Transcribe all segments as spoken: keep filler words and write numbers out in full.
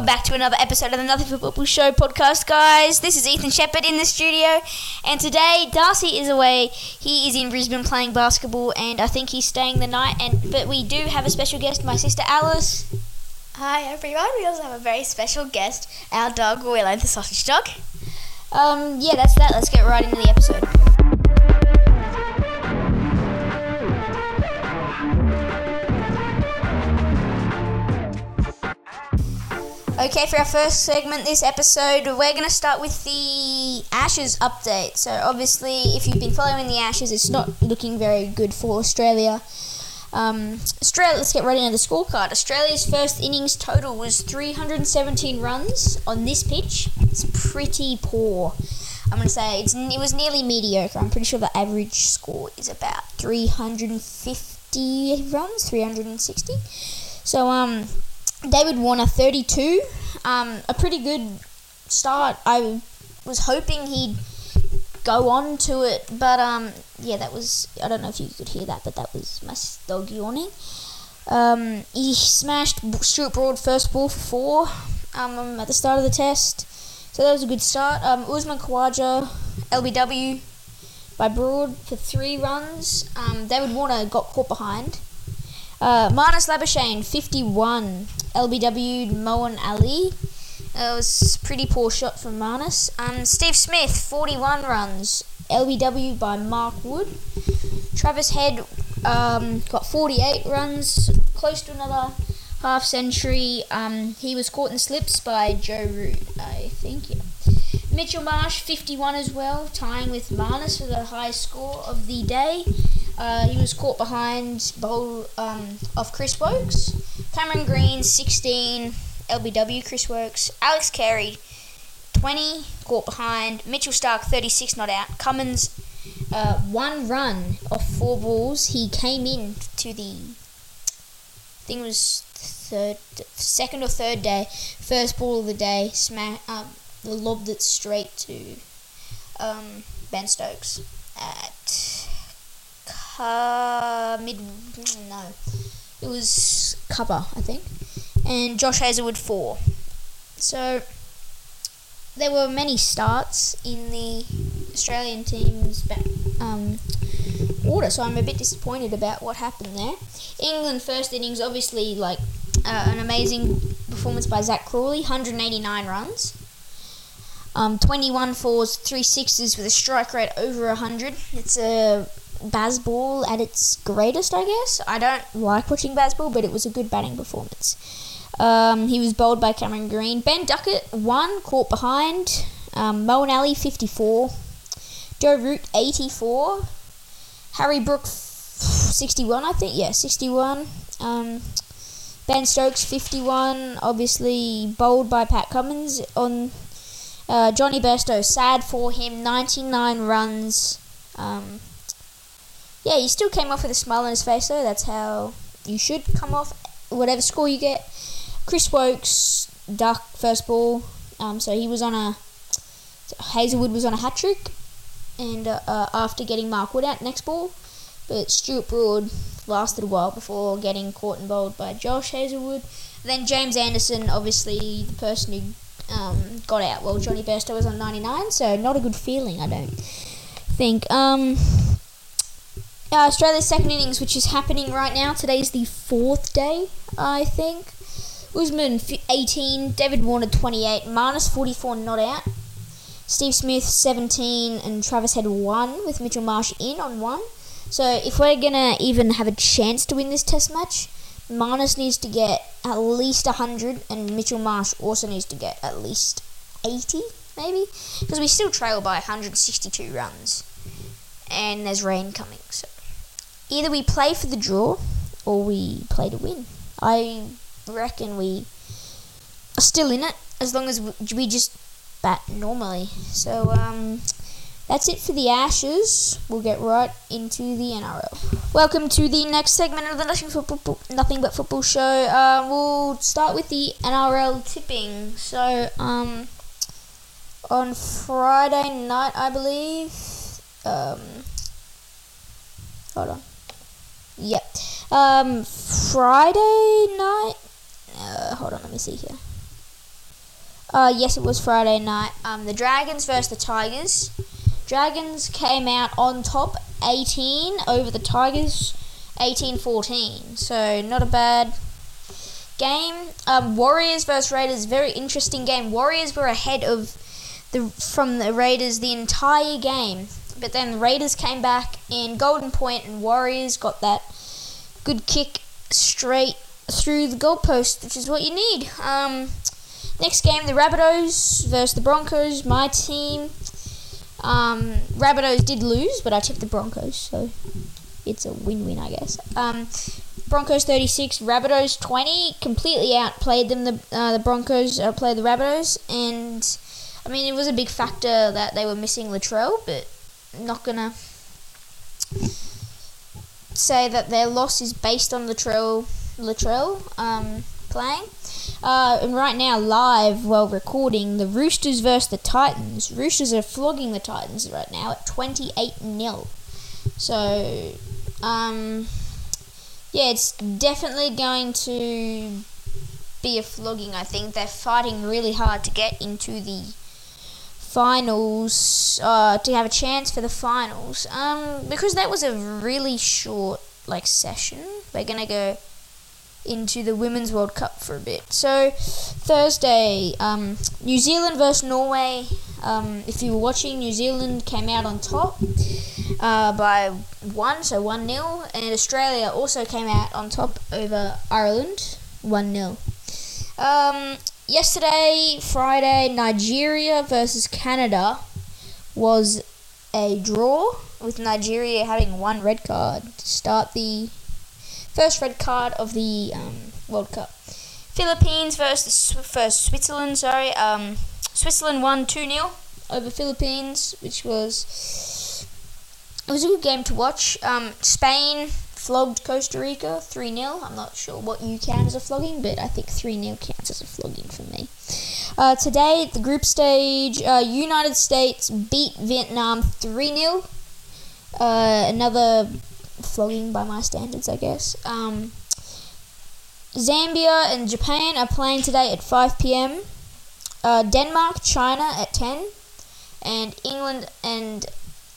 welcome back to another episode of the Nothing Football Show podcast, guys. This is Ethan Shepherd in the studio, and today Darcy is away. He is in Brisbane playing basketball, and I think he's staying the night. And but we do have a special guest, my sister Alice. Hi everyone. We also have a very special guest, our dog Willow, the sausage dog. Um, yeah, that's that. Let's get right into the episode. Okay, for our first segment this episode, we're going to start with the Ashes update. So obviously, if you've been following the Ashes, it's not looking very good for Australia. Um, Australia. Let's get right into the scorecard. Australia's first innings total was three hundred seventeen runs on this pitch. It's pretty poor. I'm going to say it's, it was nearly mediocre. I'm pretty sure the average score is about three hundred fifty runs, three hundred sixty. So, um... David Warner, thirty-two, um, a pretty good start. I was hoping he'd go on to it, but um, yeah, that was, I don't know if you could hear that, but that was my dog yawning. Um, he smashed Stuart Broad first ball for four um, at the start of the test, so that was a good start. Um, Usman Khawaja, L B W by Broad for three runs. Um, David Warner got caught behind. Uh, Marnus Labuschagne, fifty-one, L B W, Moeen Ali. Uh, it was a pretty poor shot from Marnus. Um, Steve Smith, forty-one runs, L B W by Mark Wood. Travis Head um, got forty-eight runs, close to another half century. Um, he was caught in slips by Joe Root, I think. Yeah. Mitchell Marsh, fifty-one as well, tying with Marnus for the highest score of the day. Uh, he was caught behind bowl um, of Chris Woakes. Cameron Green, sixteen, L B W, Chris Woakes. Alex Carey, twenty, caught behind. Mitchell Stark, thirty-six, not out. Cummins, uh, one run off four balls. He came in to the, I think it was third, second or third day, first ball of the day, sma- um, lobbed it straight to um, Ben Stokes at... Uh, mid, no, it was cover, I think, and Josh Hazlewood four. So there were many starts in the Australian team's um, order, so I'm a bit disappointed about what happened there. England first innings, obviously, like uh, an amazing performance by Zach Crawley, one hundred eighty-nine runs. Um, twenty-one fours, three sixes with a strike rate over one hundred. It's a baseball at its greatest, I guess. I don't like watching baseball, but it was a good batting performance. Um, he was bowled by Cameron Green. Ben Duckett, one, caught behind. Um, Moeen Ali, fifty-four. Joe Root, eighty-four. Harry Brook, sixty-one, I think. Yeah, sixty-one. Um, Ben Stokes, fifty-one. Obviously bowled by Pat Cummins on... Uh, Johnny Bairstow, sad for him, ninety-nine runs. Um, yeah, he still came off with a smile on his face, though. That's how you should come off, whatever score you get. Chris Woakes, duck, first ball. Um, so he was on a... Hazlewood was on a hat-trick, and uh, uh, after getting Mark Wood out, next ball. But Stuart Broad lasted a while before getting caught and bowled by Josh Hazlewood. Then James Anderson, obviously the person who... Um, got out. Well, Johnny Bairstow was on ninety-nine, so not a good feeling, I don't think. Um, uh, Australia's second innings, which is happening right now. Today's the fourth day, I think. Usman, eighteen. David Warner, twenty-eight. Marnus, forty-four, not out. Steve Smith, seventeen. And Travis Head, one, with Mitchell Marsh in on one. So if we're going to even have a chance to win this test match, Marnus needs to get at least one hundred, and Mitchell Marsh also needs to get at least eighty, maybe? Because we still trail by one hundred sixty-two runs, and there's rain coming. So either we play for the draw, or we play to win. I reckon we are still in it, as long as we just bat normally. So um, that's it for the Ashes. We'll get right into the N R L. Welcome to the next segment of the Nothing Football, Nothing But Football Show. Uh, we'll start with the N R L tipping. So, um, on Friday night, I believe. Um, hold on. Yep. Um, Friday night. Uh, hold on. Let me see here. Uh, yes, it was Friday night. Um, the Dragons versus the Tigers. Dragons came out on top, eighteen over the Tigers, eighteen fourteen. So not a bad game. Um, Warriors versus Raiders, very interesting game. Warriors were ahead of the from the Raiders the entire game, but then the Raiders came back in Golden Point, and Warriors got that good kick straight through the goalpost, which is what you need. Um, next game, the Rabbitohs versus the Broncos, my team. Um, Rabbitohs did lose, but I tipped the Broncos, so it's a win-win, I guess. Um, Broncos thirty-six, Rabbitohs twenty. Completely outplayed them. The uh, the Broncos outplayed the Rabbitohs, and I mean it was a big factor that they were missing Latrell, but I'm not gonna say that their loss is based on Latrell Latrell um, playing. Uh, and right now, live while recording, the Roosters versus the Titans. Roosters are flogging the Titans right now at twenty-eight nil. So, um, yeah, it's definitely going to be a flogging, I think. They're fighting really hard to get into the finals, uh, to have a chance for the finals. Um, because that was a really short, like, session. We're going to go into the Women's World Cup for a bit. So Thursday, um, New Zealand versus Norway. Um, if you were watching, New Zealand came out on top uh, by one, so one nil, and Australia also came out on top over Ireland, one nil. Um, yesterday, Friday, Nigeria versus Canada was a draw, with Nigeria having one red card to start the first red card of the um, World Cup. Philippines versus first Switzerland, sorry. Um, Switzerland won two nil over Philippines, which was it was a good game to watch. Um, Spain flogged Costa Rica three nil. I'm not sure what you count as a flogging, but I think three nil counts as a flogging for me. Uh, today at the group stage, uh, United States beat Vietnam three nil. Uh, another flogging by my standards, I guess. Um, Zambia and Japan are playing today at five p.m. Uh, Denmark, China at ten, and England and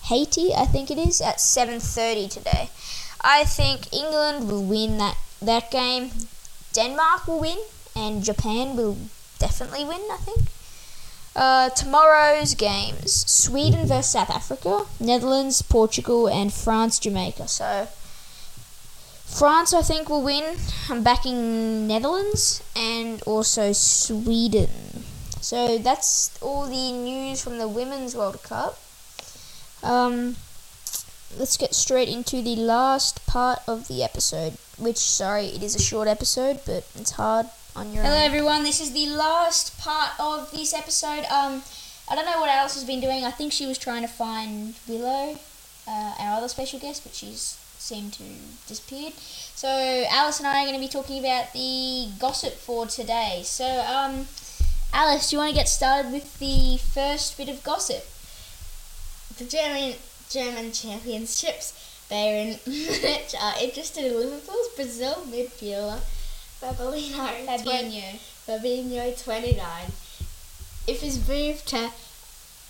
Haiti, I think it is, at seven thirty today. I think England will win that, that game. Denmark will win, and Japan will definitely win, I think. Uh, tomorrow's games, Sweden versus South Africa, Netherlands, Portugal, and France, Jamaica. So, France, I think, will win. I'm backing Netherlands and also Sweden. So, that's all the news from the Women's World Cup. Um, let's get straight into the last part of the episode, which, sorry, it is a short episode, but it's hard. Hello own. everyone, this is the last part of this episode. Um, I don't know what Alice has been doing. I think she was trying to find Willow, uh, our other special guest, but she's seemed to disappeared. So Alice and I are going to be talking about the gossip for today. So um, Alice, do you want to get started with the first bit of gossip? The German German championships. Bayern Munich are interested in Liverpool's Brazil midfielder Fabinho, Fabinho, twenty-nine. If his move to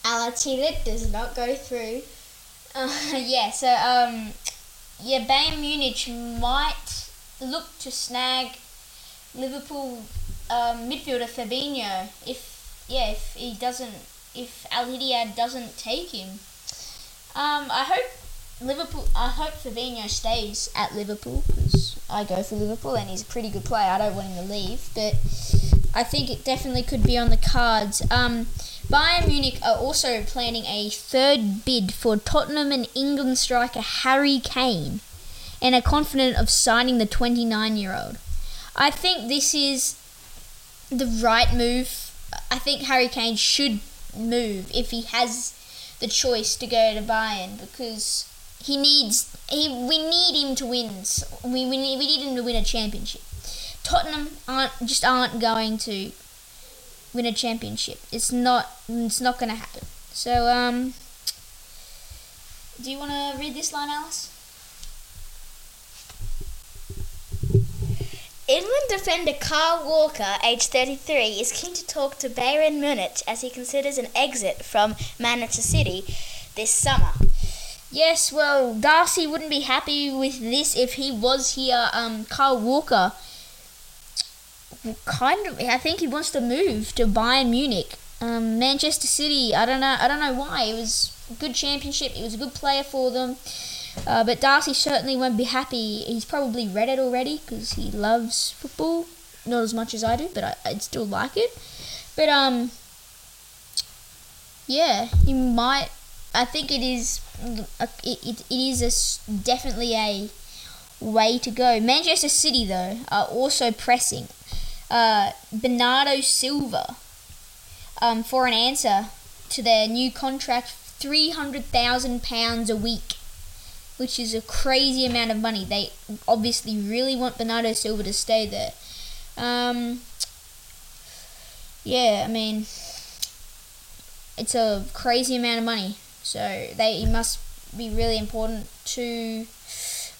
Alice does not go through, uh, yeah. So um, yeah, Bayern Munich might look to snag Liverpool um, midfielder Fabinho if yeah if he doesn't if Al-Ittihad doesn't take him. Um, I hope Liverpool. I hope Fabinho stays at Liverpool, because I go for Liverpool and he's a pretty good player. I don't want him to leave, but I think it definitely could be on the cards. Um, Bayern Munich are also planning a third bid for Tottenham and England striker Harry Kane, and are confident of signing the twenty-nine-year-old. I think this is the right move. I think Harry Kane should move if he has the choice to go to Bayern, because He needs. He, we need him to win. We we need, we need him to win a championship. Tottenham aren't just aren't going to win a championship. It's not. It's not going to happen. So um. Do you want to read this line, Alice? England defender Kyle Walker, aged thirty-three, is keen to talk to Bayern Munich as he considers an exit from Manchester City this summer. Yes, well, Darcy wouldn't be happy with this if he was here. Um, Kyle Walker, kind of, I think he wants to move to Bayern Munich. Um, Manchester City, I don't know, I don't know why. It was a good championship. He was a good player for them. Uh, but Darcy certainly won't be happy. He's probably read it already because he loves football. Not as much as I do, but I, I'd still like it. But, um, yeah, he might... I think it is a, it, it is a, definitely a way to go. Manchester City, though, are also pressing uh, Bernardo Silva um, for an answer to their new contract, three hundred thousand pounds a week, which is a crazy amount of money. They obviously really want Bernardo Silva to stay there. Um, yeah, I mean, it's a crazy amount of money. So they must be really important to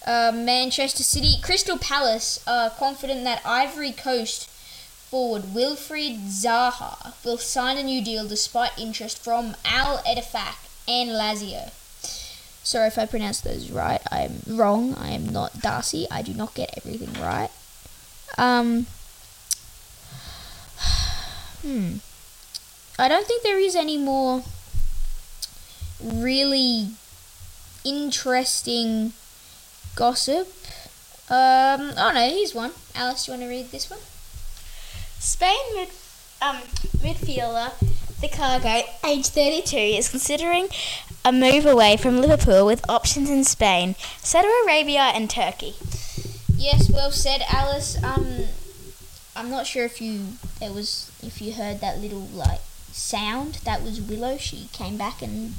uh, Manchester City. Crystal Palace are confident that Ivory Coast forward Wilfried Zaha will sign a new deal despite interest from Al Ettifaq and Lazio. Sorry if I pronounced those right. I'm wrong. I am not Darcy. I do not get everything right. Um. Hmm. I don't think there is any more really interesting gossip. Um, oh no, here's one. Alice, do you want to read this one? Spain mid, um, midfielder Vicario, aged thirty-two, is considering a move away from Liverpool with options in Spain, Saudi Arabia and Turkey. Yes, well said, Alice. Um, I'm not sure if you there was if you heard that little like sound. That was Willow. She came back and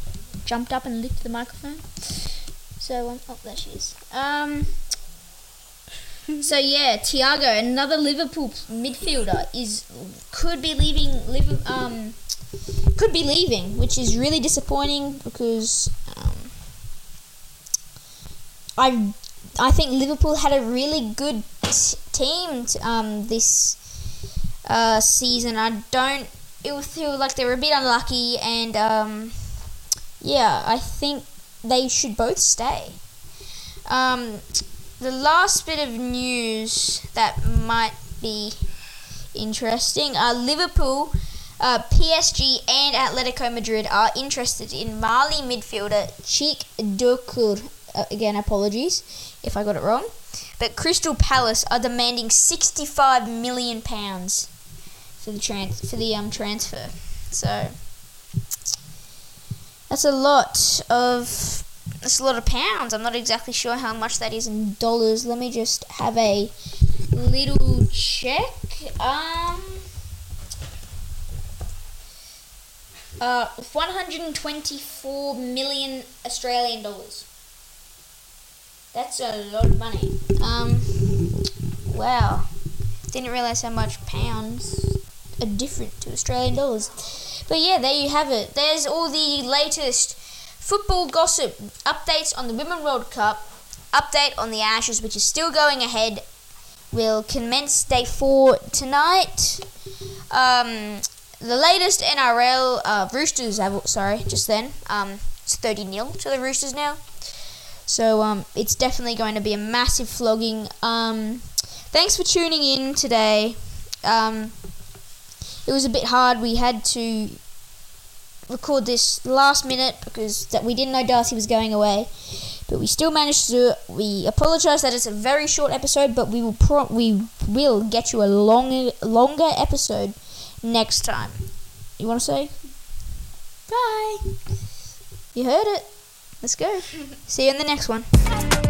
jumped up and licked the microphone. So, um, oh, there she is. Um, so yeah, Thiago, another Liverpool midfielder, is could be leaving. Liv- um, could be leaving, which is really disappointing because um, I I think Liverpool had a really good t- team t- um this uh season. I don't. It was feel like they were a bit unlucky, and um. Yeah, I think they should both stay. Um, the last bit of news that might be interesting are Liverpool, uh, P S G and Atletico Madrid are interested in Mali midfielder Cheikh Doukoure. Uh, again, apologies if I got it wrong. But Crystal Palace are demanding sixty-five million pounds for the, trans- for the um, transfer. So... That's a lot of that's a lot of pounds. I'm not exactly sure how much that is in dollars. Let me just have a little check. Um, uh, one hundred twenty-four million Australian dollars. That's a lot of money. Um, wow. Didn't realise how much pounds are different to Australian dollars. But yeah, there you have it. There's all the latest football gossip, updates on the Women's World Cup, update on the Ashes, which is still going ahead. We'll commence day four tonight. Um, the latest N R L uh, Roosters, have, sorry, just then. Um, it's thirty nil to the Roosters now. So um, it's definitely going to be a massive flogging. Um, thanks for tuning in today. Um... It was a bit hard. We had to record this last minute because that we didn't know Darcy was going away, but we still managed to do it. We apologise that it's a very short episode, but we will pro- we will get you a long, longer episode next time. You want to say? Bye. You heard it. Let's go. See you in the next one.